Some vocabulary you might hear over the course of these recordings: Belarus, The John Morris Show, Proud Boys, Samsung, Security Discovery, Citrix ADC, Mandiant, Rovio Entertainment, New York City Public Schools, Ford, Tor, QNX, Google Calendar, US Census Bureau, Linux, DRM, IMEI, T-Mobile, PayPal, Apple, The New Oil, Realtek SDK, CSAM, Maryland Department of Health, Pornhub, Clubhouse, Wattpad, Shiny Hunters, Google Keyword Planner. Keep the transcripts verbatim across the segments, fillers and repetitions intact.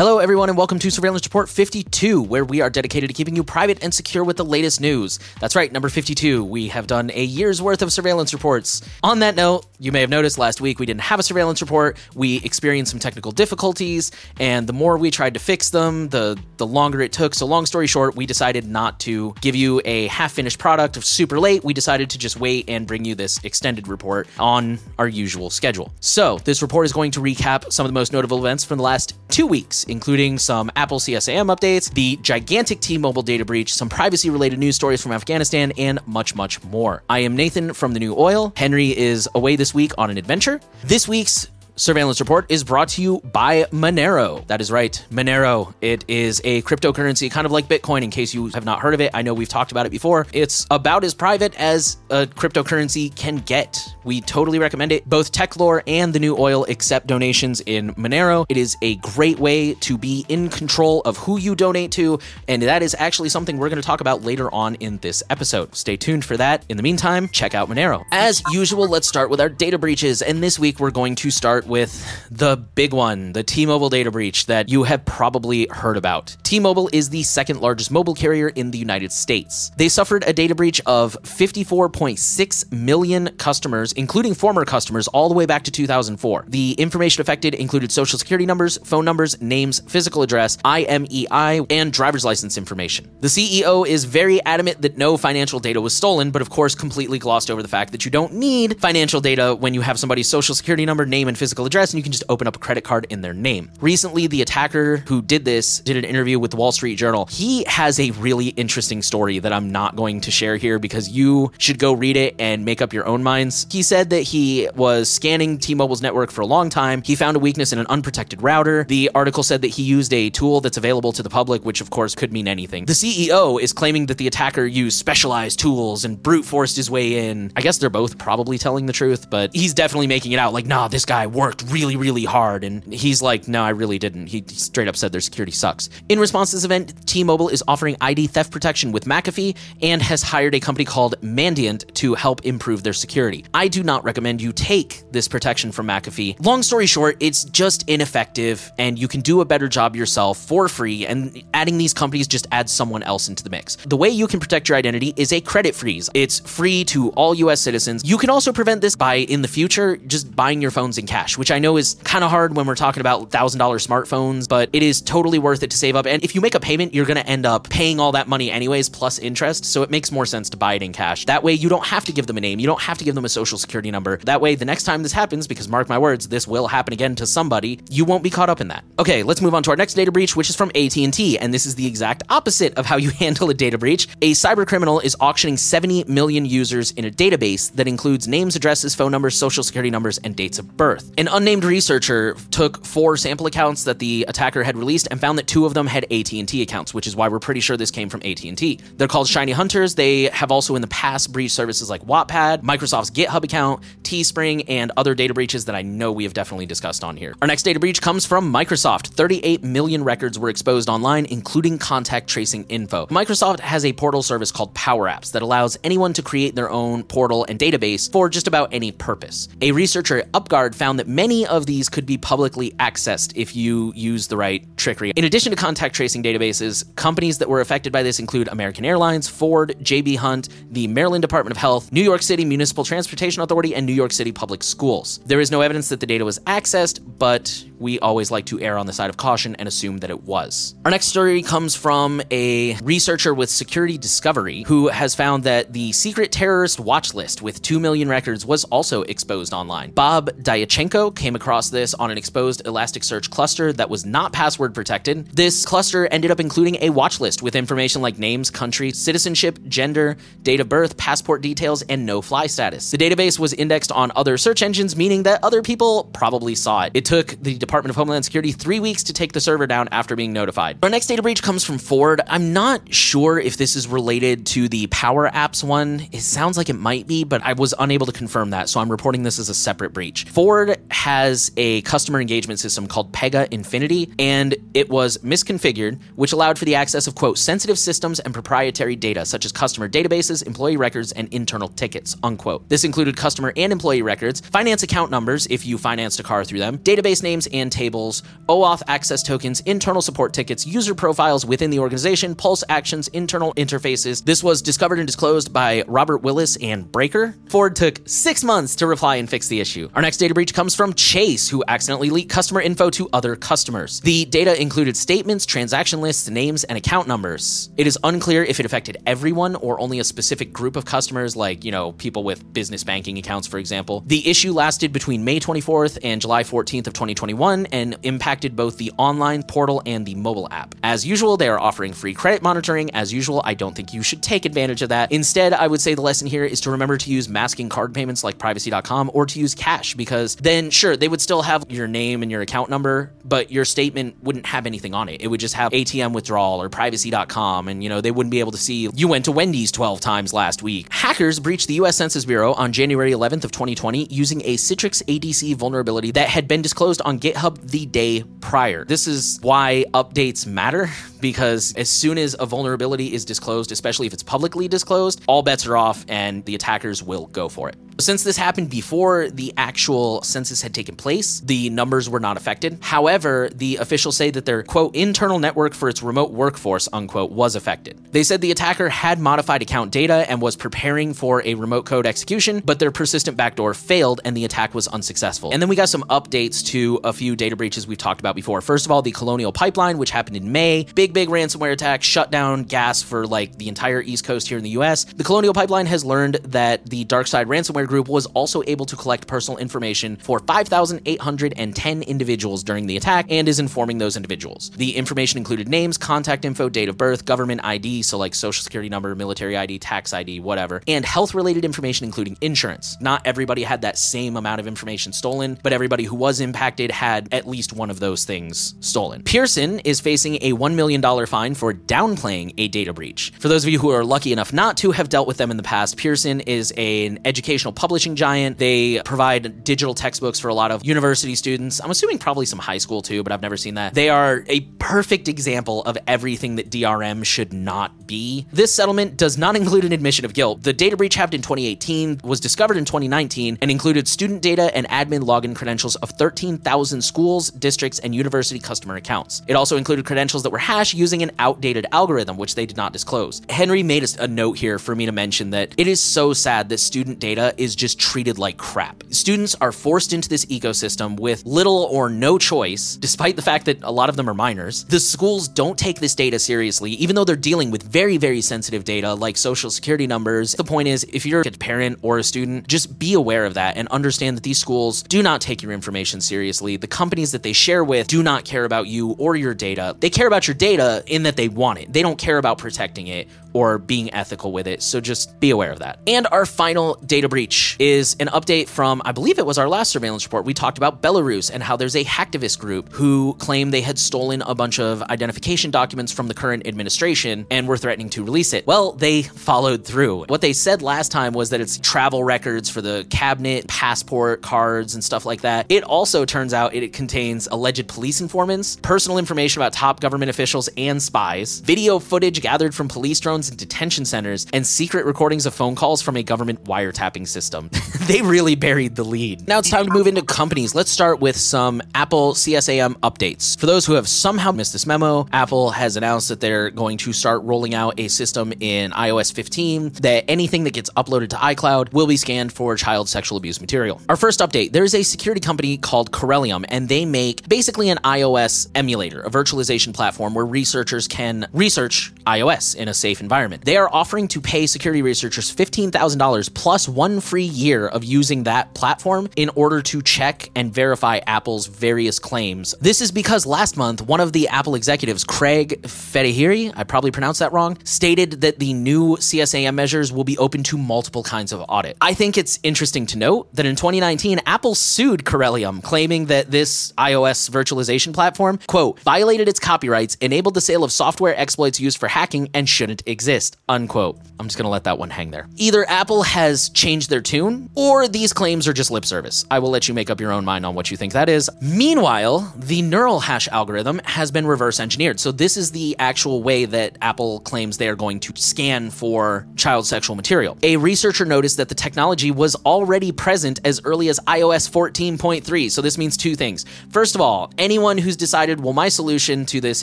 Hello, everyone, and welcome to Surveillance Report fifty-two, where we are dedicated to keeping you private and secure with the latest news. That's right, number fifty-two. We have done a year's worth of surveillance reports. On that note, you may have noticed last week we didn't have a surveillance report. We experienced some technical difficulties, and the more we tried to fix them, the, the longer it took. So long story short, we decided not to give you a half-finished product of super late. We decided to just wait and bring you this extended report on our usual schedule. So this report is going to recap some of the most notable events from the last two weeks, including some Apple C S A M updates, the gigantic T-Mobile data breach, some privacy-related news stories from Afghanistan, and much, much more. I am Nathan from The New Oil. Henry is away this week on an adventure. This week's Surveillance Report is brought to you by Monero. That is right, Monero. It is a cryptocurrency, kind of like Bitcoin, in case you have not heard of it. I know we've talked about it before. It's about as private as a cryptocurrency can get. We totally recommend it. Both TechLore and The New Oil accept donations in Monero. It is a great way to be in control of who you donate to, and that is actually something we're going to talk about later on in this episode. Stay tuned for that. In the meantime, check out Monero. As usual, let's start with our data breaches, and this week we're going to start with the big one, the T-Mobile data breach that you have probably heard about. T-Mobile is the second largest mobile carrier in the United States. They suffered a data breach of fifty-four point six million customers, including former customers, all the way back to two thousand four. The information affected included social security numbers, phone numbers, names, physical address, I M E I, and driver's license information. The C E O is very adamant that no financial data was stolen, but of course completely glossed over the fact that you don't need financial data when you have somebody's social security number, name, and physical address, and you can just open up a credit card in their name. Recently, the attacker who did this did an interview with the Wall Street Journal. He has a really interesting story that I'm not going to share here because you should go read it and make up your own minds. He said that he was scanning T-Mobile's network for a long time. He found a weakness in an unprotected router. The article said that he used a tool that's available to the public, which of course could mean anything. The C E O is claiming that the attacker used specialized tools and brute forced his way in. I guess they're both probably telling the truth, but he's definitely making it out like, nah, this guy worked really, really hard. And he's like, no, I really didn't. He straight up said their security sucks. In response to this event, T-Mobile is offering I D theft protection with McAfee and has hired a company called Mandiant to help improve their security. I do not recommend you take this protection from McAfee. Long story short, it's just ineffective and you can do a better job yourself for free, and adding these companies just adds someone else into the mix. The way you can protect your identity is a credit freeze. It's free to all U S citizens. You can also prevent this by, in the future, just buying your phones in cash, which I know is kind of hard when we're talking about one thousand dollars smartphones, but it is totally worth it to save up. And if you make a payment, you're going to end up paying all that money anyways, plus interest. So it makes more sense to buy it in cash. That way you don't have to give them a name. You don't have to give them a social security number. That way the next time this happens, because mark my words, this will happen again to somebody, you won't be caught up in that. Okay, let's move on to our next data breach, which is from A T and T. And this is the exact opposite of how you handle a data breach. A cyber criminal is auctioning seventy million users in a database that includes names, addresses, phone numbers, social security numbers, and dates of birth. An unnamed researcher took four sample accounts that the attacker had released and found that two of them had A T and T accounts, which is why we're pretty sure this came from A T and T. They're called Shiny Hunters. They have also in the past breached services like Wattpad, Microsoft's GitHub account, Teespring, and other data breaches that I know we have definitely discussed on here. Our next data breach comes from Microsoft. thirty-eight million records were exposed online, including contact tracing info. Microsoft has a portal service called Power Apps that allows anyone to create their own portal and database for just about any purpose. A researcher at UpGuard found that many of these could be publicly accessed if you use the right trickery. In addition to contact tracing databases, companies that were affected by this include American Airlines, Ford, J B Hunt, the Maryland Department of Health, New York City Municipal Transportation Authority, and New York City Public Schools. There is no evidence that the data was accessed, but we always like to err on the side of caution and assume that it was. Our next story comes from a researcher with Security Discovery who has found that the secret terrorist watch list with two million records was also exposed online. Bob Diachenko came across this on an exposed Elasticsearch cluster that was not password protected. This cluster ended up including a watch list with information like names, country, citizenship, gender, date of birth, passport details, and no-fly status. The database was indexed on other search engines, meaning that other people probably saw it. It took the Department of Homeland Security three weeks to take the server down after being notified. Our next data breach comes from Ford. I'm not sure if this is related to the Power Apps one. It sounds like it might be, but I was unable to confirm that, so I'm reporting this as a separate breach. Ford has a customer engagement system called Pega Infinity, and it was misconfigured, which allowed for the access of, quote, sensitive systems and proprietary data, such as customer databases, employee records, and internal tickets, unquote. This included customer and employee records, finance account numbers, if you financed a car through them, database names, and and tables, OAuth access tokens, internal support tickets, user profiles within the organization, pulse actions, internal interfaces. This was discovered and disclosed by Robert Willis and Breaker. Ford took six months to reply and fix the issue. Our next data breach comes from Chase, who accidentally leaked customer info to other customers. The data included statements, transaction lists, names, and account numbers. It is unclear if it affected everyone or only a specific group of customers, like, you know, people with business banking accounts, for example. The issue lasted between May twenty-fourth and July fourteenth of twenty twenty-one and impacted both the online portal and the mobile app. As usual, they are offering free credit monitoring. As usual, I don't think you should take advantage of that. Instead, I would say the lesson here is to remember to use masking card payments like privacy dot com or to use cash, because then sure, they would still have your name and your account number, but your statement wouldn't have anything on it. It would just have A T M withdrawal or privacy dot com, and you know, they wouldn't be able to see you went to Wendy's twelve times last week. Hackers breached the U S Census Bureau on January eleventh of twenty twenty using a Citrix A D C vulnerability that had been disclosed on GitHub the day prior. This is why updates matter, because as soon as a vulnerability is disclosed, especially if it's publicly disclosed, all bets are off and the attackers will go for it. Since this happened before the actual census had taken place, the numbers were not affected. However, the officials say that their, quote, internal network for its remote workforce, unquote, was affected. They said the attacker had modified account data and was preparing for a remote code execution, but their persistent backdoor failed and the attack was unsuccessful. And then we got some updates to a few data breaches we've talked about before. First of all, the Colonial Pipeline, which happened in May. Big, big ransomware attack, shut down gas for like the entire East Coast here in the U S. The Colonial Pipeline has learned that the DarkSide ransomware group was also able to collect personal information for five thousand eight hundred ten individuals during the attack and is informing those individuals. The information included names, contact info, date of birth, government I D, so like social security number, military I D, tax I D, whatever, and health-related information, including insurance. Not everybody had that same amount of information stolen, but everybody who was impacted had at least one of those things stolen. Pearson is facing a one million dollars fine for downplaying a data breach. For those of you who are lucky enough not to have dealt with them in the past, Pearson is an educational publishing giant. They provide digital textbooks for a lot of university students. I'm assuming probably some high school too, but I've never seen that. They are a perfect example of everything that D R M should not be. This settlement does not include an admission of guilt. The data breach happened in twenty eighteen, was discovered in twenty nineteen, and included student data and admin login credentials of thirteen thousand schools, districts, and university customer accounts. It also included credentials that were hashed using an outdated algorithm, which they did not disclose. Henry made a note here for me to mention that it is so sad that student data is just treated like crap. Students are forced into this ecosystem with little or no choice, despite the fact that a lot of them are minors. The schools don't take this data seriously, even though they're dealing with very, very sensitive data like social security numbers. The point is, if you're a parent or a student, just be aware of that and understand that these schools do not take your information seriously. The companies that they share with do not care about you or your data. They care about your data in that they want it. They don't care about protecting it or being ethical with it, so just be aware of that. And our final data breach is an update from, I believe it was our last surveillance report. We talked about Belarus and how there's a hacktivist group who claimed they had stolen a bunch of identification documents from the current administration and were threatening to release it. Well, they followed through. What they said last time was that it's travel records for the cabinet, passport cards, and stuff like that. It also turns out it contains alleged police informants, personal information about top government officials and spies, video footage gathered from police drones and detention centers, and secret recordings of phone calls from a government wiretapping system. They really buried the lead. Now it's time to move into companies. Let's start with some Apple C S A M updates. For those who have somehow missed this memo, Apple has announced that they're going to start rolling out a system in iOS fifteen that anything that gets uploaded to iCloud will be scanned for child sexual abuse material. Our first update, there is a security company called Corellium, and they make basically an iOS emulator, a virtualization platform where researchers can research iOS in a safe environment. Environment. They are offering to pay security researchers fifteen thousand dollars plus one free year of using that platform in order to check and verify Apple's various claims. This is because last month, one of the Apple executives, Craig Federighi, I probably pronounced that wrong, stated that the new C S A M measures will be open to multiple kinds of audit. I think it's interesting to note that in twenty nineteen, Apple sued Corellium, claiming that this iOS virtualization platform, quote, violated its copyrights, enabled the sale of software exploits used for hacking, and shouldn't exist. exist, unquote. I'm just going to let that one hang there. Either Apple has changed their tune or these claims are just lip service. I will let you make up your own mind on what you think that is. Meanwhile, the neural hash algorithm has been reverse engineered. So this is the actual way that Apple claims they are going to scan for child sexual material. A researcher noticed that the technology was already present as early as i O S fourteen point three. So this means two things. First of all, anyone who's decided, well, my solution to this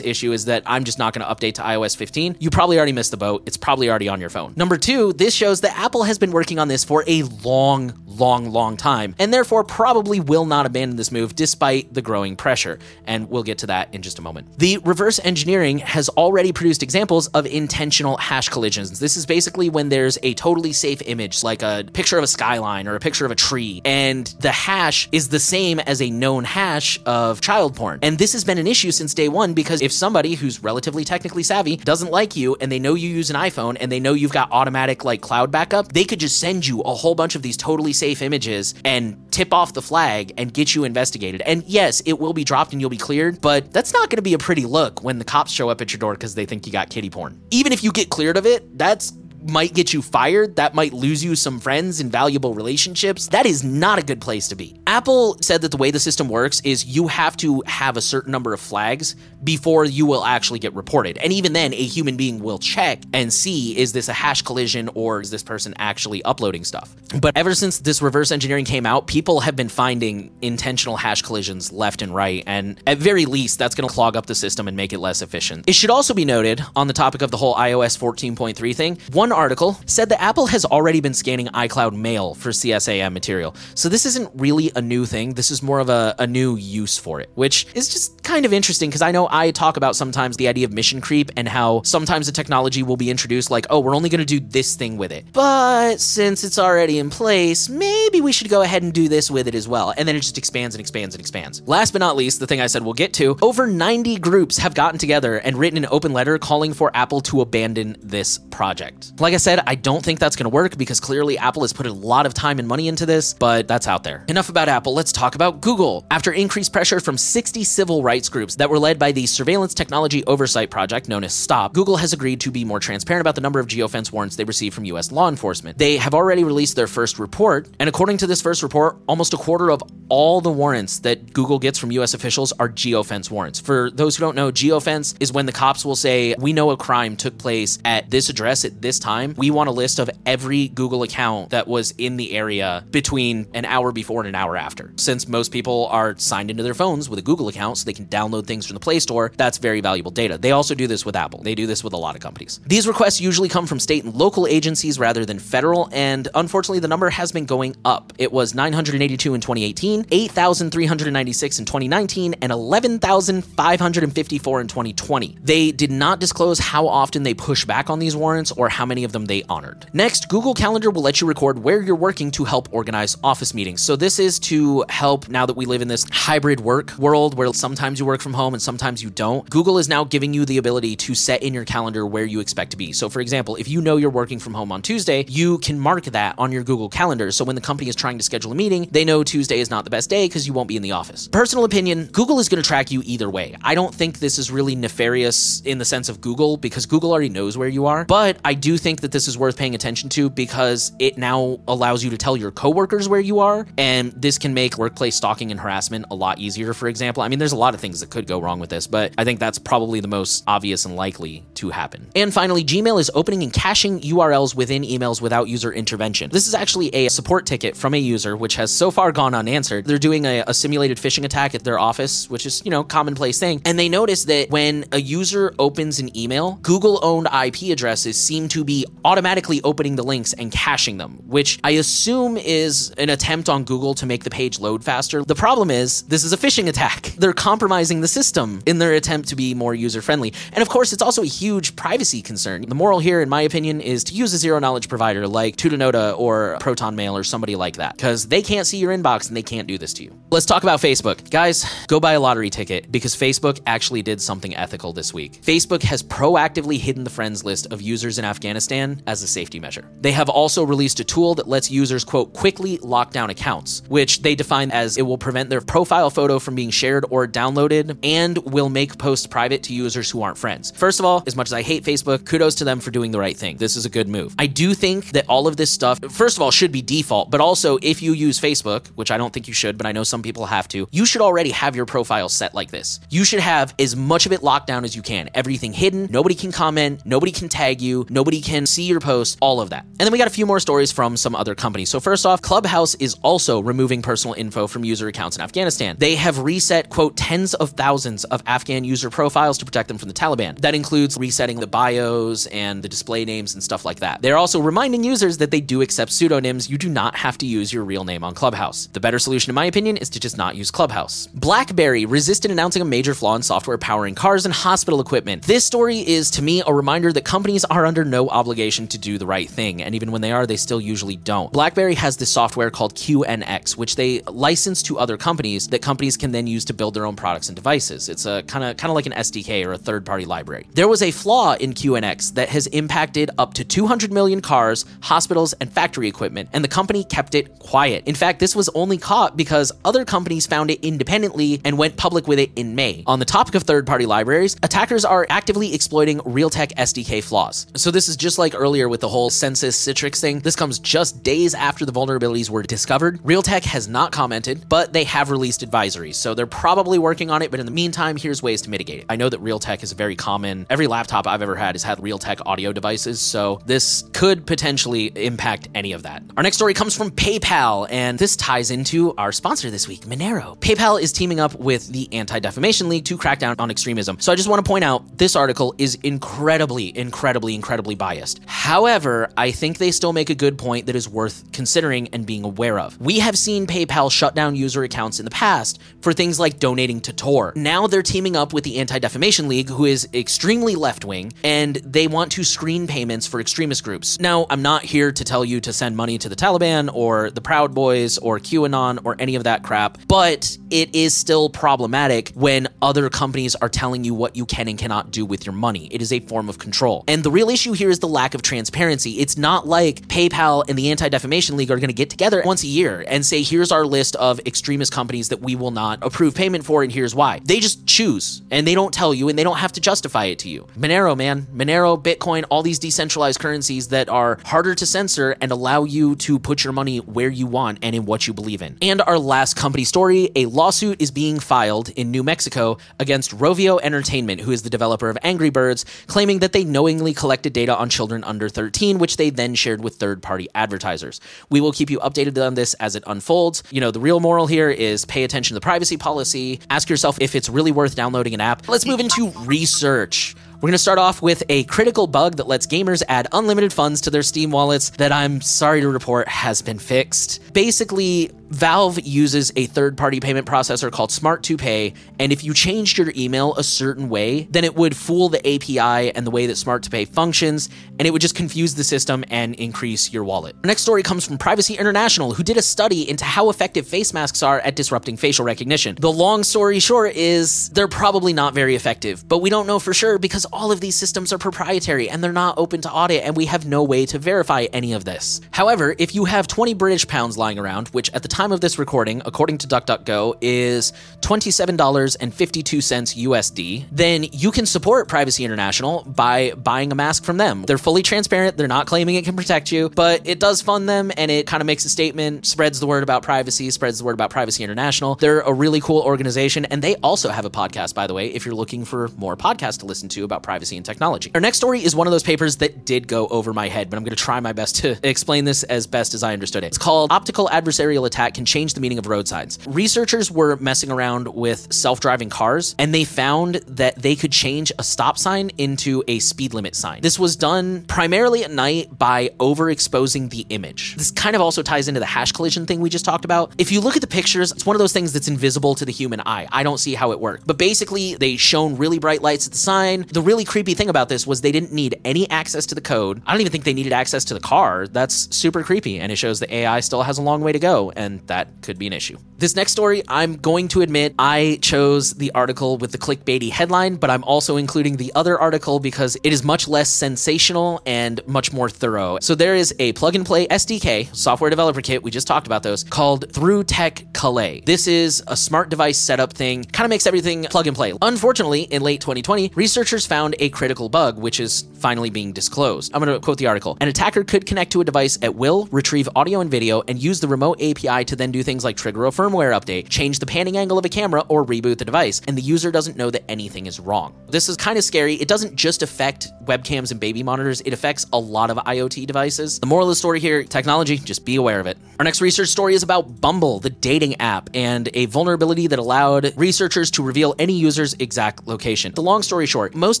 issue is that I'm just not going to update to i O S fifteen, you probably already missed the boat. It's probably already on your phone. Number two, this shows that Apple has been working on this for a long, long, long time, and therefore probably will not abandon this move despite the growing pressure. And we'll get to that in just a moment. The reverse engineering has already produced examples of intentional hash collisions. This is basically when there's a totally safe image, like a picture of a skyline or a picture of a tree, and the hash is the same as a known hash of child porn. And this has been an issue since day one, because if somebody who's relatively technically savvy doesn't like you and they know you use an iPhone and they know you've got automatic like cloud backup, they could just send you a whole bunch of these totally safe images and tip off the flag and get you investigated. And yes, it will be dropped and you'll be cleared, but that's not going to be a pretty look when the cops show up at your door because they think you got kiddie porn. Even if you get cleared of it, that's might get you fired. That might lose you some friends and valuable relationships. That is not a good place to be. Apple said that the way the system works is you have to have a certain number of flags before you will actually get reported. And even then, a human being will check and see, is this a hash collision or is this person actually uploading stuff? But ever since this reverse engineering came out, people have been finding intentional hash collisions left and right. And at very least, that's going to clog up the system and make it less efficient. It should also be noted on the topic of the whole i O S fourteen point three thing, one article said that Apple has already been scanning iCloud mail for C S A M material. So this isn't really a new thing. This is more of a, a new use for it, which is just kind of interesting because I know I talk about sometimes the idea of mission creep and how sometimes the technology will be introduced like, oh, we're only going to do this thing with it. But since it's already in place, maybe we should go ahead and do this with it as well. And then it just expands and expands and expands. Last but not least, the thing I said we'll get to, over ninety groups have gotten together and written an open letter calling for Apple to abandon this project. Like I said, I don't think that's going to work because clearly Apple has put a lot of time and money into this, but that's out there. Enough about Apple, let's talk about Google. After increased pressure from sixty civil rights groups that were led by the Surveillance Technology Oversight Project, known as STOP, Google has agreed to be more transparent about the number of geofence warrants they receive from U S law enforcement. They have already released their first report, and according to this first report, almost a quarter of all the warrants that Google gets from U S officials are geofence warrants. For those who don't know, geofence is when the cops will say, we know a crime took place at this address at this time. Time, we want a list of every Google account that was in the area between an hour before and an hour after. Since most people are signed into their phones with a Google account so they can download things from the Play Store, that's very valuable data. They also do this with Apple. They do this with a lot of companies. These requests usually come from state and local agencies rather than federal, and unfortunately the number has been going up. It was nine hundred eighty-two in twenty eighteen, eight thousand three hundred ninety-six in twenty nineteen, and eleven thousand five hundred fifty-four in twenty twenty. They did not disclose how often they push back on these warrants or how many of them they honored. Next, Google Calendar will let you record where you're working to help organize office meetings. So this is to help now that we live in this hybrid work world where sometimes you work from home and sometimes you don't. Google is now giving you the ability to set in your calendar where you expect to be. So for example, if you know you're working from home on Tuesday, you can mark that on your Google Calendar. So when the company is trying to schedule a meeting, they know Tuesday is not the best day because you won't be in the office. Personal opinion, Google is going to track you either way. I don't think this is really nefarious in the sense of Google because Google already knows where you are, but I do think think that this is worth paying attention to because it now allows you to tell your coworkers where you are, and this can make workplace stalking and harassment a lot easier, for example. I mean, there's a lot of things that could go wrong with this, but I think that's probably the most obvious and likely to happen. And finally, Gmail is opening and caching U R Ls within emails without user intervention. This is actually a support ticket from a user, which has so far gone unanswered. They're doing a, a simulated phishing attack at their office, which is, you know, commonplace thing. And they noticed that when a user opens an email, Google-owned I P addresses seem to be automatically opening the links and caching them, which I assume is an attempt on Google to make the page load faster. The problem is this is a phishing attack. They're compromising the system in their attempt to be more user-friendly. And of course, it's also a huge privacy concern. The moral here, in my opinion, is to use a zero-knowledge provider like Tutanota or ProtonMail or somebody like that, because they can't see your inbox and they can't do this to you. Let's talk about Facebook. Guys, go buy a lottery ticket because Facebook actually did something ethical this week. Facebook has proactively hidden the friends list of users in Afghanistan Afghanistan as a safety measure. They have also released a tool that lets users, quote, quickly lock down accounts, which they define as it will prevent their profile photo from being shared or downloaded and will make posts private to users who aren't friends. First of all, as much as I hate Facebook, kudos to them for doing the right thing. This is a good move. I do think that all of this stuff, first of all, should be default, but also if you use Facebook, which I don't think you should, but I know some people have to, you should already have your profile set like this. You should have as much of it locked down as you can. Everything hidden, nobody can comment, nobody can tag you, nobody can see your post, all of that. And then we got a few more stories from some other companies. So first off, Clubhouse is also removing personal info from user accounts in Afghanistan. They have reset, quote, tens of thousands of Afghan user profiles to protect them from the Taliban. That includes resetting the bios and the display names and stuff like that. They're also reminding users that they do accept pseudonyms. You do not have to use your real name on Clubhouse. The better solution, in my opinion, is to just not use Clubhouse. BlackBerry resisted announcing a major flaw in software powering cars and hospital equipment. This story is, to me, a reminder that companies are under no obligation to do the right thing, and even when they are, they still usually don't. BlackBerry has this software called Q N X, which they license to other companies that companies can then use to build their own products and devices. It's a kind of kind of like an S D K or a third-party library. There was a flaw in Q N X that has impacted up to two hundred million cars, hospitals, and factory equipment, and the company kept it quiet. In fact, this was only caught because other companies found it independently and went public with it in May. On the topic of third-party libraries, attackers are actively exploiting Realtek S D K flaws. So this is just like earlier with the whole Census Citrix thing. This comes just days after the vulnerabilities were discovered. Realtek has not commented, but they have released advisories, so they're probably working on it, but in the meantime, here's ways to mitigate it. I know that Realtek is very common. Every laptop I've ever had has had Realtek audio devices, so this could potentially impact any of that. Our next story comes from PayPal, and this ties into our sponsor this week, Monero. PayPal is teaming up with the Anti-Defamation League to crack down on extremism. So I just want to point out, this article is incredibly, incredibly, incredibly biased. However, I think they still make a good point that is worth considering and being aware of. We have seen PayPal shut down user accounts in the past for things like donating to Tor. Now they're teaming up with the Anti-Defamation League, who is extremely left-wing, and they want to screen payments for extremist groups. Now, I'm not here to tell you to send money to the Taliban or the Proud Boys or QAnon or any of that crap, but it is still problematic when other companies are telling you what you can and cannot do with your money. It is a form of control. And the real issue here is the lack of transparency. It's not like PayPal and the Anti-Defamation League are going to get together once a year and say, here's our list of extremist companies that we will not approve payment for, and here's why. They just choose, and they don't tell you, and they don't have to justify it to you. Monero, man. Monero, Bitcoin, all these decentralized currencies that are harder to censor and allow you to put your money where you want and in what you believe in. And our last company story, a lawsuit is being filed in New Mexico against Rovio Entertainment, who is the developer of Angry Birds, claiming that they knowingly collected data on children under thirteen, which they then shared with third-party advertisers. We will keep you updated on this as it unfolds. You know, the real moral here is pay attention to the privacy policy. Ask yourself if it's really worth downloading an app. Let's move into research. We're going to start off with a critical bug that lets gamers add unlimited funds to their Steam wallets that I'm sorry to report has been fixed. Basically, Valve uses a third-party payment processor called Smart two Pay, and if you changed your email a certain way, then it would fool the A P I and the way that Smart two Pay functions, and it would just confuse the system and increase your wallet. Our next story comes from Privacy International, who did a study into how effective face masks are at disrupting facial recognition. The long story short is they're probably not very effective, but we don't know for sure because all of these systems are proprietary and they're not open to audit, and we have no way to verify any of this. However, if you have twenty British pounds lying around, which at the time of this recording, according to DuckDuckGo, is twenty-seven dollars and fifty-two cents U S D, then you can support Privacy International by buying a mask from them. They're fully transparent, they're not claiming it can protect you, but it does fund them, and it kind of makes a statement, spreads the word about privacy, spreads the word about Privacy International. They're a really cool organization, and they also have a podcast, by the way, if you're looking for more podcasts to listen to about privacy and technology. Our next story is one of those papers that did go over my head, but I'm going to try my best to explain this as best as I understood it. It's called Optical Adversarial Attack Can Change the Meaning of Road Signs. Researchers were messing around with self-driving cars, and they found that they could change a stop sign into a speed limit sign. This was done primarily at night by overexposing the image. This kind of also ties into the hash collision thing we just talked about. If you look at the pictures, it's one of those things that's invisible to the human eye. I don't see how it worked. But basically, they shone really bright lights at the sign. The really creepy thing about this was they didn't need any access to the code. I don't even think they needed access to the car. That's super creepy, and it shows that A I still has a long way to go, and then that could be an issue. This next story, I'm going to admit I chose the article with the clickbaity headline, but I'm also including the other article because it is much less sensational and much more thorough. So there is a plug-and-play S D K, software developer kit, we just talked about those, called Through Tech Calais. This is a smart device setup thing, kind of makes everything plug-and-play. Unfortunately, in late twenty twenty, researchers found a critical bug, which is finally being disclosed. I'm going to quote the article. An attacker could connect to a device at will, retrieve audio and video, and use the remote A P I to then do things like trigger a firmware update, change the panning angle of a camera, or reboot the device, and the user doesn't know that anything is wrong. This is kind of scary. It doesn't just affect webcams and baby monitors, it affects a lot of IoT devices. The moral of the story here, technology, just be aware of it. Our next research story is about Bumble, the dating app, and a vulnerability that allowed researchers to reveal any user's exact location. The long story short, most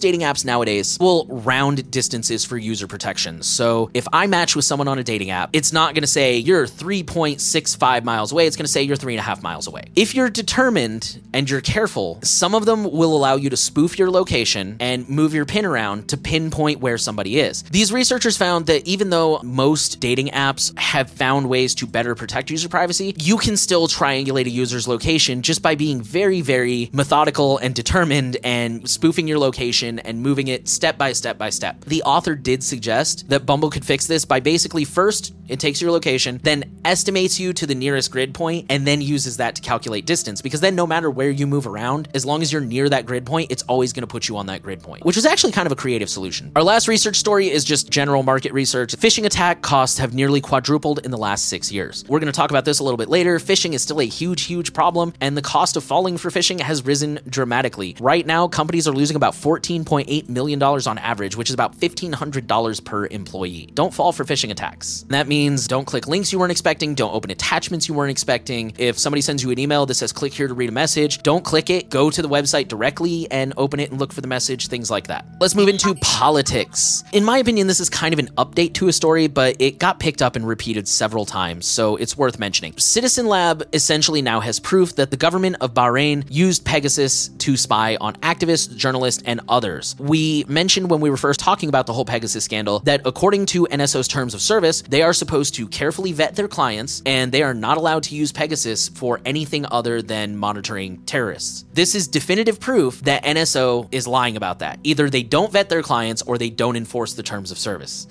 dating apps nowadays will round distances for user protection. So if I match with someone on a dating app, it's not going to say you're three point six five miles away. It's going to say you're three and a half miles away. If you're determined and you're careful, some of them will allow you to spoof your location and move your pin around to pinpoint where somebody is. These researchers found that even though most dating apps have found ways to better protect user privacy, you can still triangulate a user's location just by being very, very methodical and determined and spoofing your location and moving it step by step by step. The author did suggest that Bumble could fix this by basically first, it takes your location, then estimates you to the nearest grid point, and then uses that to calculate distance, because then no matter where you move around, as long as you're near that grid point, it's always going to put you on that grid point, which was actually kind of a creative solution. Our last research story is just general market research. Phishing attack costs have nearly quadrupled in the last six years. We're going to talk about this a little bit later. Phishing is still a huge, huge problem, and the cost of falling for phishing has risen dramatically. Right now, companies are losing about fourteen point eight million dollars on average, which is about fifteen hundred dollars per employee. Don't fall for phishing attacks. And that means don't click links you weren't expecting, don't open attachments you weren't expecting. If somebody sends you an email that says click here to read a message, don't click it, go to the website directly and open it and look for the message, things like that. Let's move into politics. In my opinion, this is kind of an update to a story, but it got picked up and repeated several times, so it's worth mentioning. Citizen Lab essentially now has proof that the government of Bahrain used Pegasus to spy on activists, journalists, and others. We mentioned when we were first talking about the whole Pegasus scandal that according to N S O's terms of service, they are supposed to carefully vet their clients and they are not allowed to use Pegasus for anything other than monitoring terrorists. This is definitive proof that N S O is lying about that. Either they don't vet their clients or they don't enforce the terms of service.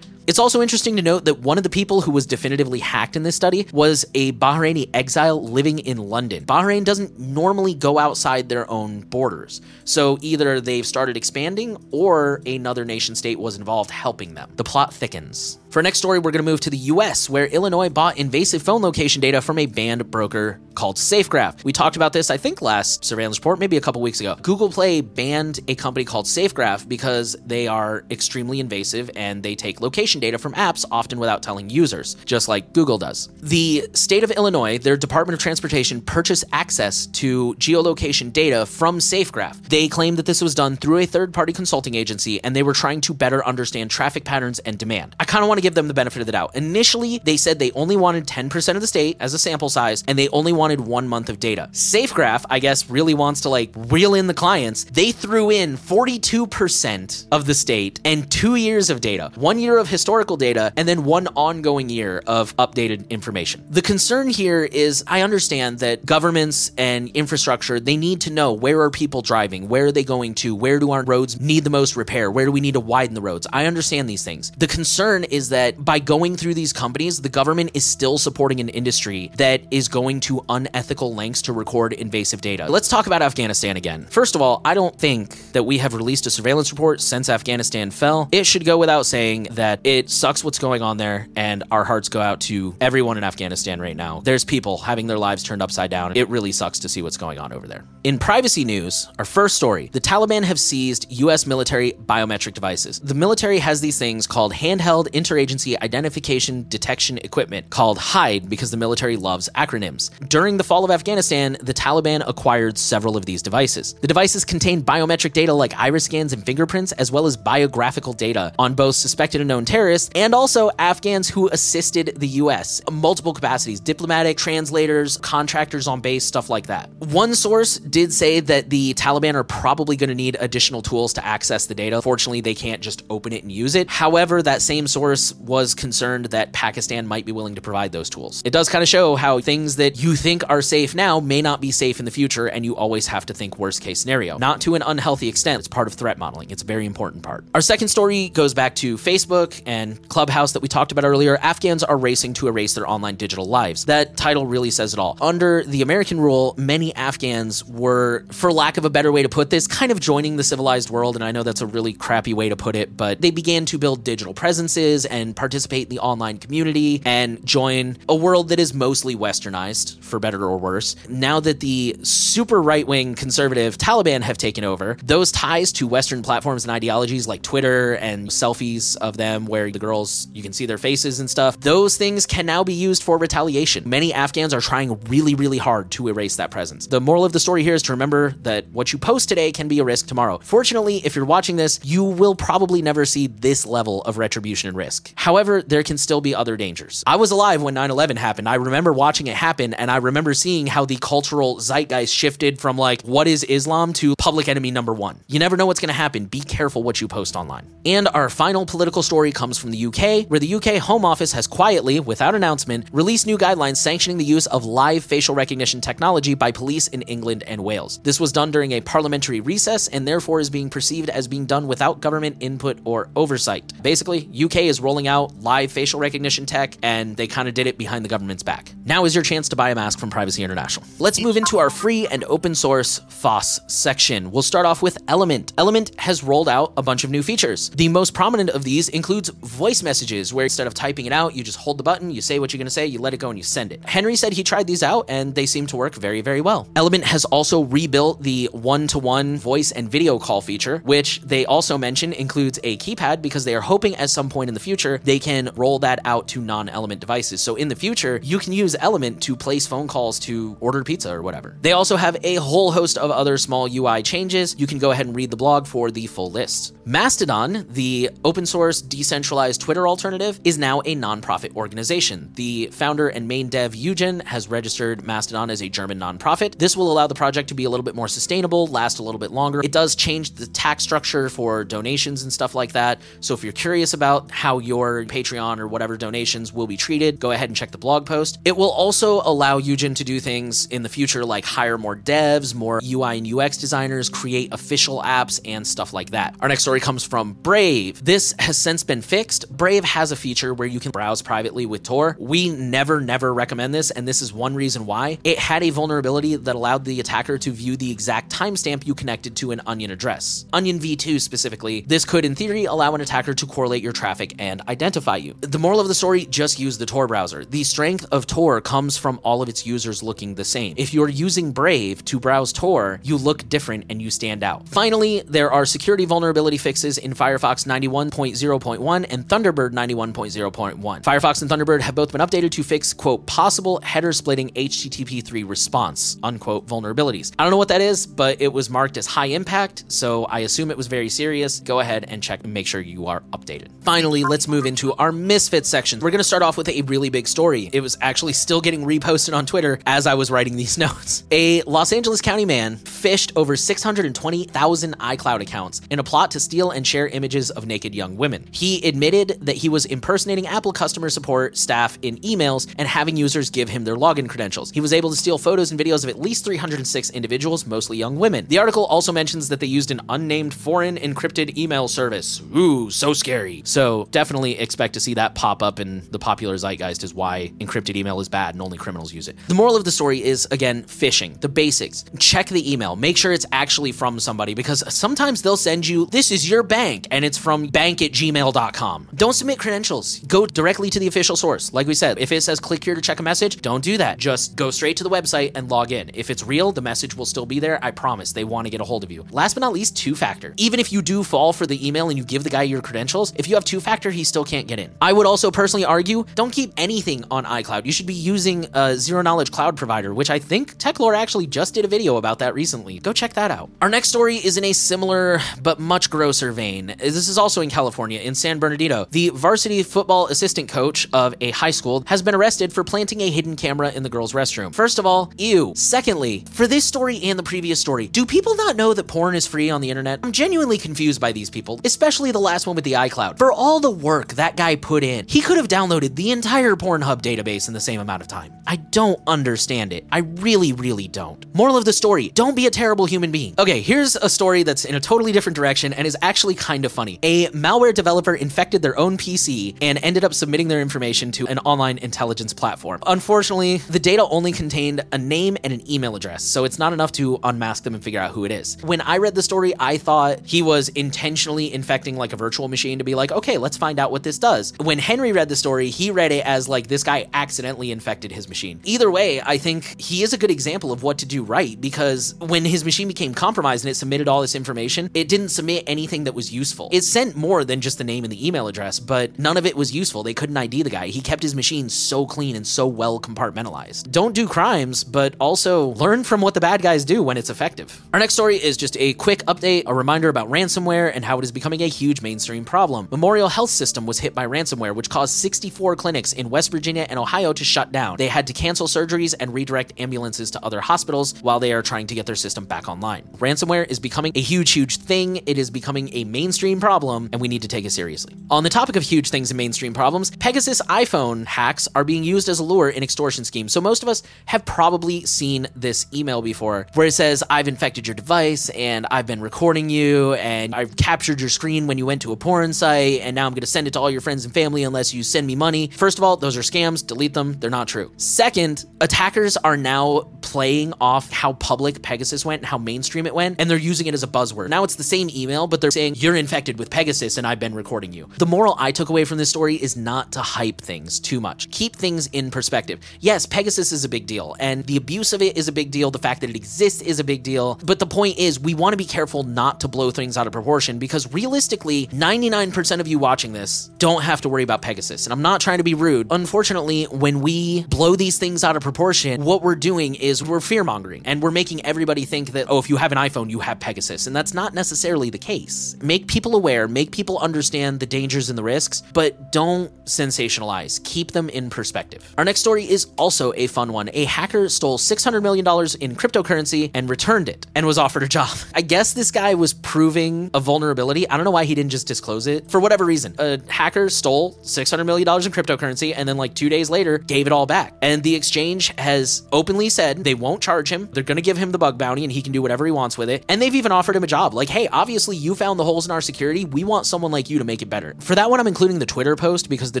It's also interesting to note that one of the people who was definitively hacked in this study was a Bahraini exile living in London. Bahrain doesn't normally go outside their own borders, so either they've started expanding or another nation state was involved helping them. The plot thickens. For our next story, we're going to move to the U S, where Illinois bought invasive phone location data from a banned broker called Safegraph. We talked about this, I think, last Surveillance Report, maybe a couple weeks ago. Google Play banned a company called Safegraph because they are extremely invasive and they take location data from apps, often without telling users, just like Google does. The state of Illinois, their Department of Transportation, purchased access to geolocation data from Safegraph. They claimed that this was done through a third-party consulting agency, and they were trying to better understand traffic patterns and demand. I kind of want to give them the benefit of the doubt. Initially, they said they only wanted ten percent of the state as a sample size, and they only wanted one month of data. Safegraph, I guess, really wants to like reel in the clients. They threw in forty-two percent of the state and two years of data, one year of historical data, and then one ongoing year of updated information. The concern here is I understand that governments and infrastructure, they need to know where are people driving, where are they going to, where do our roads need the most repair, where do we need to widen the roads. I understand these things. The concern is that that by going through these companies, the government is still supporting an industry that is going to unethical lengths to record invasive data. Let's talk about Afghanistan again. First of all, I don't think that we have released a surveillance report since Afghanistan fell. It should go without saying that it sucks what's going on there, and our hearts go out to everyone in Afghanistan right now. There's people having their lives turned upside down. It really sucks to see what's going on over there. In privacy news, our first story, the Taliban have seized U S military biometric devices. The military has these things called handheld interagency Agency Identification Detection Equipment, called HIDE, because the military loves acronyms. During the fall of Afghanistan, the Taliban acquired several of these devices. The devices contained biometric data like iris scans and fingerprints, as well as biographical data on both suspected and known terrorists, and also Afghans who assisted the U S in multiple capacities, diplomatic, translators, contractors on base, stuff like that. One source did say that the Taliban are probably going to need additional tools to access the data. Fortunately, they can't just open it and use it. However, that same source was concerned that Pakistan might be willing to provide those tools. It does kind of show how things that you think are safe now may not be safe in the future, and you always have to think worst case scenario. Not to an unhealthy extent, it's part of threat modeling. It's a very important part. Our second story goes back to Facebook and Clubhouse that we talked about earlier. Afghans are racing to erase their online digital lives. That title really says it all. Under the American rule, many Afghans were, for lack of a better way to put this, kind of joining the civilized world, and I know that's a really crappy way to put it, but they began to build digital presences and participate in the online community and join a world that is mostly westernized, for better or worse. Now that the super right-wing conservative Taliban have taken over, those ties to Western platforms and ideologies like Twitter and selfies of them where the girls, you can see their faces and stuff, those things can now be used for retaliation. Many Afghans are trying really, really hard to erase that presence. The moral of the story here is to remember that what you post today can be a risk tomorrow. Fortunately, if you're watching this, you will probably never see this level of retribution and risk. However, there can still be other dangers. I was alive when nine eleven happened. I remember watching it happen, and I remember seeing how the cultural zeitgeist shifted from like, what is Islam to public enemy number one. You never know what's going to happen. Be careful what you post online. And our final political story comes from the U K, where the U K Home Office has quietly, without announcement, released new guidelines sanctioning the use of live facial recognition technology by police in England and Wales. This was done during a parliamentary recess and therefore is being perceived as being done without government input or oversight. Basically, U K is rolling out live facial recognition tech, and they kind of did it behind the government's back. Now is your chance to buy a mask from Privacy International. Let's move into our free and open source FOSS section. We'll start off with Element. Element has rolled out a bunch of new features. The most prominent of these includes voice messages, where instead of typing it out, you just hold the button, you say what you're going to say, you let it go, and you send it. Henry said he tried these out, and they seem to work very, very well. Element has also rebuilt the one-to-one voice and video call feature, which they also mention includes a keypad, because they are hoping at some point in the future they can roll that out to non-Element devices. So in the future, you can use Element to place phone calls to order pizza or whatever. They also have a whole host of other small U I changes. You can go ahead and read the blog for the full list. Mastodon, the open source decentralized Twitter alternative, is now a nonprofit organization. The founder and main dev Eugen has registered Mastodon as a German nonprofit. This will allow the project to be a little bit more sustainable, last a little bit longer. It does change the tax structure for donations and stuff like that. So if you're curious about how your Patreon or whatever donations will be treated, go ahead and check the blog post. It will also allow Eugen to do things in the future like hire more devs, more U I and U X designers, create official apps, and stuff like that. Our next story comes from Brave. This has since been fixed. Brave has a feature where you can browse privately with Tor. We never, never recommend this, and this is one reason why. It had a vulnerability that allowed the attacker to view the exact timestamp you connected to an Onion address. Onion v two specifically. This could, in theory, allow an attacker to correlate your traffic and identify you. The moral of the story, just use the Tor browser. The strength of Tor comes from all of its users looking the same. If you're using Brave to browse Tor, you look different and you stand out. Finally, there are security vulnerability fixes in Firefox ninety-one point zero point one and Thunderbird ninety-one point zero point one. Firefox and Thunderbird have both been updated to fix, quote, possible header splitting H T T P three response, unquote, vulnerabilities. I don't know what that is, but it was marked as high impact, so I assume it was very serious. Go ahead and check and make sure you are updated. Finally, let's move into our misfit section. We're going to start off with a really big story. It was actually still getting reposted on Twitter as I was writing these notes. A Los Angeles County man phished over six hundred twenty thousand iCloud accounts in a plot to steal and share images of naked young women. He admitted that he was impersonating Apple customer support staff in emails and having users give him their login credentials. He was able to steal photos and videos of at least three hundred six individuals, mostly young women. The article also mentions that they used an unnamed foreign encrypted email service. Ooh, so scary. So definitely expect to see that pop up in the popular zeitgeist is why encrypted email is bad and only criminals use it. The moral of the story is, again, phishing. The basics. Check the email. Make sure it's actually from somebody, because sometimes they'll send you, this is your bank, and it's from bank at gmail dot com. Don't submit credentials. Go directly to the official source. Like we said, if it says click here to check a message, don't do that. Just go straight to the website and log in. If it's real, the message will still be there. I promise they want to get a hold of you. Last but not least, two-factor. Even if you do fall for the email and you give the guy your credentials, if you have two-factor, he still can't get in. I would also personally argue, don't keep anything on iCloud. You should be using a zero-knowledge cloud provider, which I think TechLore actually just did a video about that recently. Go check that out. Our next story is in a similar but much grosser vein. This is also in California, in San Bernardino. The varsity football assistant coach of a high school has been arrested for planting a hidden camera in the girls' restroom. First of all, ew. Secondly, for this story and the previous story, do people not know that porn is free on the internet? I'm genuinely confused by these people, especially the last one with the iCloud. For all the work work that guy put in. He could have downloaded the entire Pornhub database in the same amount of time. I don't understand it. I really, really don't. Moral of the story, don't be a terrible human being. Okay, here's a story that's in a totally different direction and is actually kind of funny. A malware developer infected their own P C and ended up submitting their information to an online intelligence platform. Unfortunately, the data only contained a name and an email address, so it's not enough to unmask them and figure out who it is. When I read the story, I thought he was intentionally infecting like a virtual machine to be like, okay, let's find out what this does. When Henry read the story, he read it as like this guy accidentally infected his machine. Either way, I think he is a good example of what to do right, because when his machine became compromised and it submitted all this information, it didn't submit anything that was useful. It sent more than just the name and the email address, but none of it was useful. They couldn't I D the guy. He kept his machine so clean and so well compartmentalized. Don't do crimes, but also learn from what the bad guys do when it's effective. Our next story is just a quick update, a reminder about ransomware and how it is becoming a huge mainstream problem. Memorial Health System was hit by ransomware, which caused sixty-four clinics in West Virginia and Ohio to shut down. They had to cancel surgeries and redirect ambulances to other hospitals while they are trying to get their system back online. Ransomware is becoming a huge, huge thing. It is becoming a mainstream problem, and we need to take it seriously. On the topic of huge things and mainstream problems, Pegasus iPhone hacks are being used as a lure in extortion schemes. So most of us have probably seen this email before where it says, I've infected your device and I've been recording you and I've captured your screen when you went to a porn site and now I'm going to send it to all your friends and family unless you send me money. First of all, those are scams. Delete them. They're not true. Second, attackers are now playing off how public Pegasus went and how mainstream it went, and they're using it as a buzzword. Now it's the same email, but they're saying you're infected with Pegasus and I've been recording you. The moral I took away from this story is not to hype things too much. Keep things in perspective. Yes, Pegasus is a big deal, and the abuse of it is a big deal. The fact that it exists is a big deal. But the point is, we want to be careful not to blow things out of proportion, because realistically, ninety-nine percent of you watching this don't have to worry about Pegasus. And I'm not trying to be rude. Unfortunately, when we blow these things out of proportion, what we're doing is we're fear-mongering, and we're making everybody think that, oh, if you have an iPhone, you have Pegasus. And that's not necessarily the case. Make people aware, make people understand the dangers and the risks, but don't sensationalize. Keep them in perspective. Our next story is also a fun one. A hacker stole six hundred million dollars in cryptocurrency and returned it and was offered a job. I guess this guy was proving a vulnerability. I don't know why he didn't just disclose it. For whatever reason, a hacker stole six hundred million dollars in cryptocurrency and then like two days later gave it all back. And the exchange has openly said they won't charge him. They're going to give him the bug bounty and he can do whatever he wants with it. And they've even offered him a job. Like, hey, obviously you found the holes in our security. We want someone like you to make it better. For that one, I'm including the Twitter post because the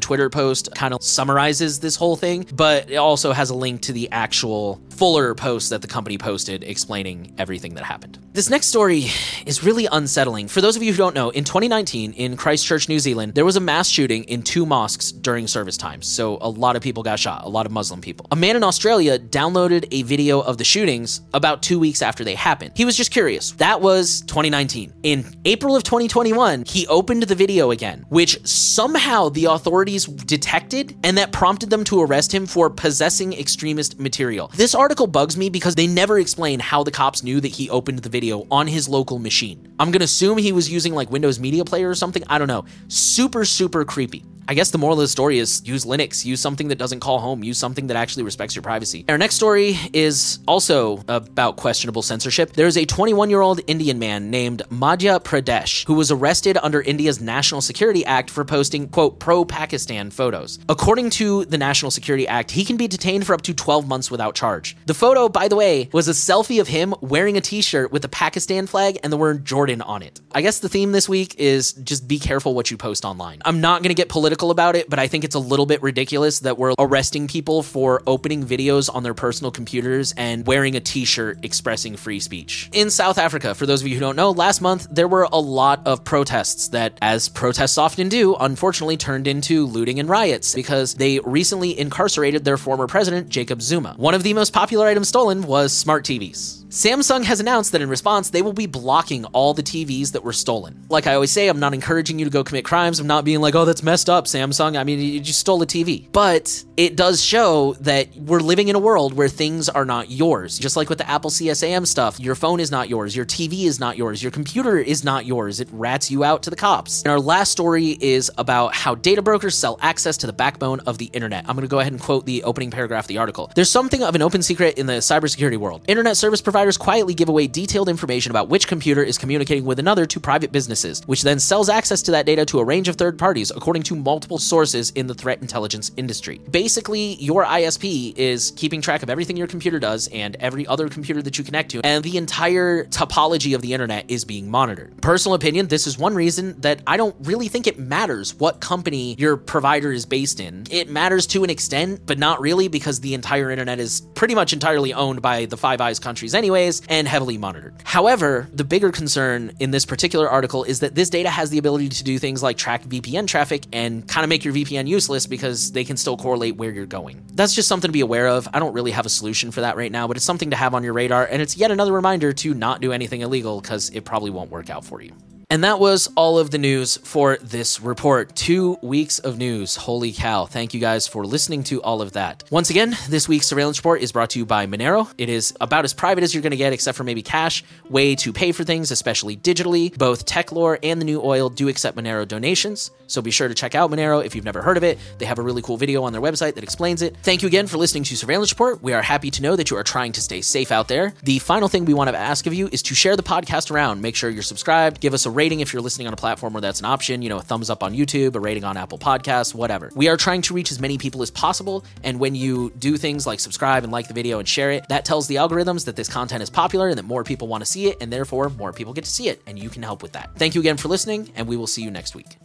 Twitter post kind of summarizes this whole thing, but it also has a link to the actual fuller post that the company posted explaining everything that happened. This next story is really unsettling. For those of you who don't know, in twenty nineteen in Christchurch, New Zealand, there was a mass shooting in two mosques during service times. So a lot of people got shot, a lot of Muslim people. A man in Australia downloaded a video of the shootings about two weeks after they happened. He was just curious. That was twenty nineteen. In April of twenty twenty-one, he opened the video again, which somehow the authorities detected, and that prompted them to arrest him for possessing extremist material. This article bugs me because they never explain how the cops knew that he opened the video on his local machine. I'm gonna assume he was using like Windows Media Player or something. I don't know. Super, super creepy. I guess the moral of the story is use Linux, use something that doesn't call home, use something that actually respects your privacy. Our next story is also about questionable censorship. There is a twenty-one-year-old Indian man named Madhya Pradesh who was arrested under India's National Security Act for posting, quote, pro-Pakistan photos. According to the National Security Act, he can be detained for up to twelve months without charge. The photo, by the way, was a selfie of him wearing a t-shirt with the Pakistan flag and the word Jordan on it. I guess the theme this week is just be careful what you post online. I'm not gonna get political about it, but I think it's a little bit ridiculous that we're arresting people for opening videos on their personal computers and wearing a t-shirt expressing free speech. In South Africa, for those of you who don't know, last month there were a lot of protests that, as protests often do, unfortunately turned into looting and riots because they recently incarcerated their former president, Jacob Zuma. One of the most popular items stolen was smart T Vs. Samsung has announced that in response, they will be blocking all the T Vs that were stolen. Like I always say, I'm not encouraging you to go commit crimes. I'm not being like, oh, that's messed up, Samsung. I mean, you just stole a T V. But it does show that we're living in a world where things are not yours. Just like with the Apple C S A M stuff, your phone is not yours. Your T V is not yours. Your computer is not yours. It rats you out to the cops. And our last story is about how data brokers sell access to the backbone of the internet. I'm going to go ahead and quote the opening paragraph of the article. There's something of an open secret in the cybersecurity world. Internet service providers providers quietly give away detailed information about which computer is communicating with another to private businesses, which then sells access to that data to a range of third parties, according to multiple sources in the threat intelligence industry. Basically, your I S P is keeping track of everything your computer does and every other computer that you connect to, and the entire topology of the internet is being monitored. Personal opinion, this is one reason that I don't really think it matters what company your provider is based in. It matters to an extent, but not really, because the entire internet is pretty much entirely owned by the Five Eyes countries anyways, and heavily monitored. However, the bigger concern in this particular article is that this data has the ability to do things like track V P N traffic and kind of make your V P N useless because they can still correlate where you're going. That's just something to be aware of. I don't really have a solution for that right now, but it's something to have on your radar, and it's yet another reminder to not do anything illegal because it probably won't work out for you. And that was all of the news for this report. Two weeks of news. Holy cow. Thank you guys for listening to all of that. Once again, this week's Surveillance Report is brought to you by Monero. It is about as private as you're going to get, except for maybe cash. Way to pay for things, especially digitally. Both TechLore and The New Oil do accept Monero donations, so be sure to check out Monero if you've never heard of it. They have a really cool video on their website that explains it. Thank you again for listening to Surveillance Report. We are happy to know that you are trying to stay safe out there. The final thing we want to ask of you is to share the podcast around. Make sure you're subscribed. Give us a rating if you're listening on a platform where that's an option, you know, a thumbs up on YouTube, a rating on Apple Podcasts, whatever. We are trying to reach as many people as possible, and when you do things like subscribe and like the video and share it, that tells the algorithms that this content is popular and that more people want to see it, and therefore more people get to see it, and you can help with that. Thank you again for listening, and we will see you next week.